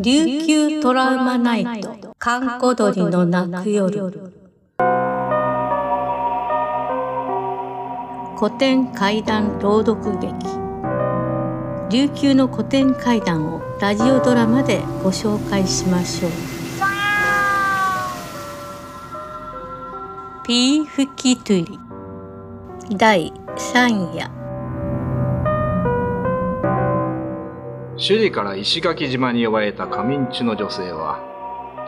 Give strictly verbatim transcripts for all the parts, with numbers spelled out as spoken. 琉球トラウマナイト、閑古鳥の鳴く夜。古典怪談朗読劇。琉球の古典怪談をラジオドラマでご紹介しましょう。ピーフキトゥリだいさんや。首里から石垣島に呼ばれたカミンチュの女性は、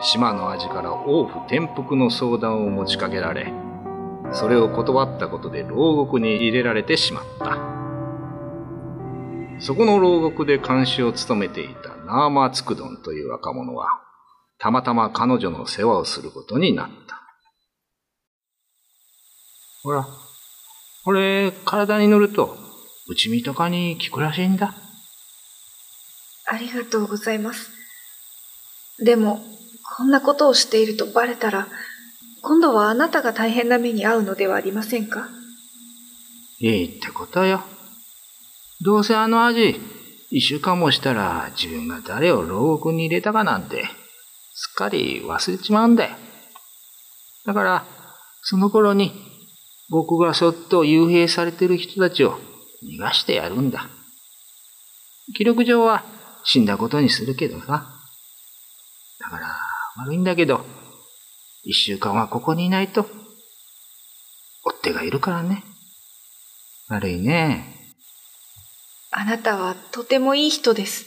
島の味から王府転覆の相談を持ちかけられ、それを断ったことで牢獄に入れられてしまった。そこの牢獄で看守を務めていたナーマーツクドンという若者は、たまたま彼女の世話をすることになった。ほら、これ体に塗ると、うちみとかに効くらしいんだ。ありがとうございます。でも、こんなことをしているとバレたら、今度はあなたが大変な目に遭うのではありませんか？いいってことよ。どうせあの味、一週間もしたら自分が誰を牢獄に入れたかなんて、すっかり忘れちまうんだよ。だから、その頃に、僕がそっと幽閉されてる人たちを逃がしてやるんだ。記録上は、死んだことにするけどさ。だから、悪いんだけど、一週間はここにいないと、追っ手がいるからね。悪いね。あなたはとてもいい人です。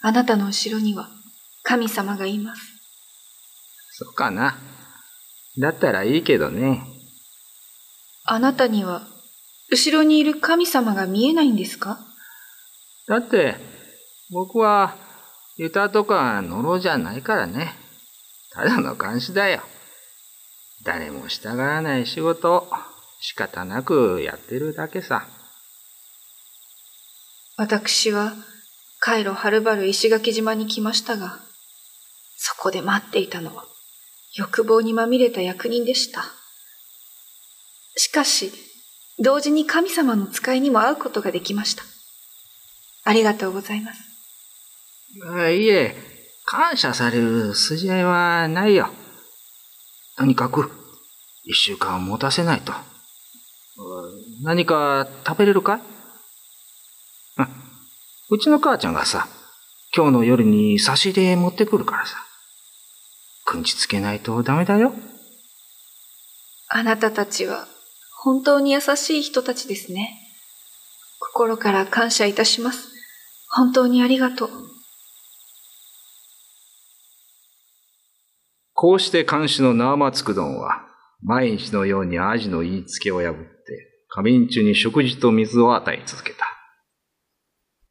あなたの後ろには神様がいます。そうかな。だったらいいけどね。あなたには、後ろにいる神様が見えないんですか？だって、僕は、ユタとかノロじゃないからね。ただの監視だよ。誰も従わない仕事を仕方なくやってるだけさ。私は、カイロはるばる石垣島に来ましたが、そこで待っていたのは、欲望にまみれた役人でした。しかし、同時に神様の使いにも会うことができました。ありがとうございます。いえ、感謝される筋合いはないよ。とにかく、一週間持たせないと。何か食べれるかい？あ、うちの母ちゃんがさ、今日の夜に差し入れ持ってくるからさ。くんちつけないとダメだよ。あなたたちは、本当に優しい人たちですね。心から感謝いたします。本当にありがとう。こうして看守のナーマツクドンは、毎日のようにアジの言いつけを破って、カミンチュに食事と水を与え続けた。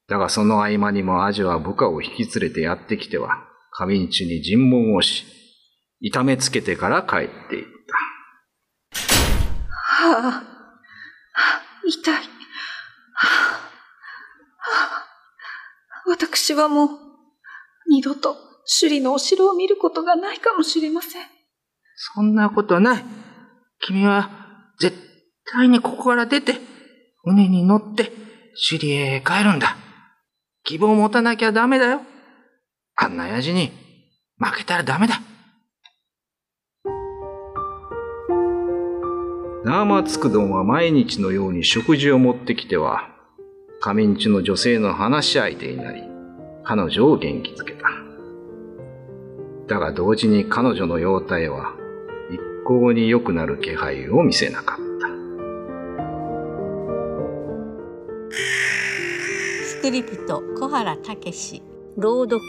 だがその合間にもアジは部下を引き連れてやってきては、カミンチュに尋問をし、痛めつけてから帰っていった。はあ、はあ、痛い。はあ、はあ、私はもう、二度と、首里のお城を見ることがないかもしれません。そんなことはない。君は絶対にここから出て、船に乗って首里へ帰るんだ。希望を持たなきゃダメだよ。あんなやじに負けたらダメだ。ナーマツクドンは毎日のように食事を持ってきては、カミンチュの女性の話し相手になり、彼女を元気づけた。だが同時に彼女の容態は一向に良くなる気配を見せなかった。スクリプト小原武史、朗読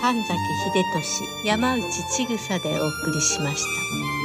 神崎秀俊、山内千草でお送りしました。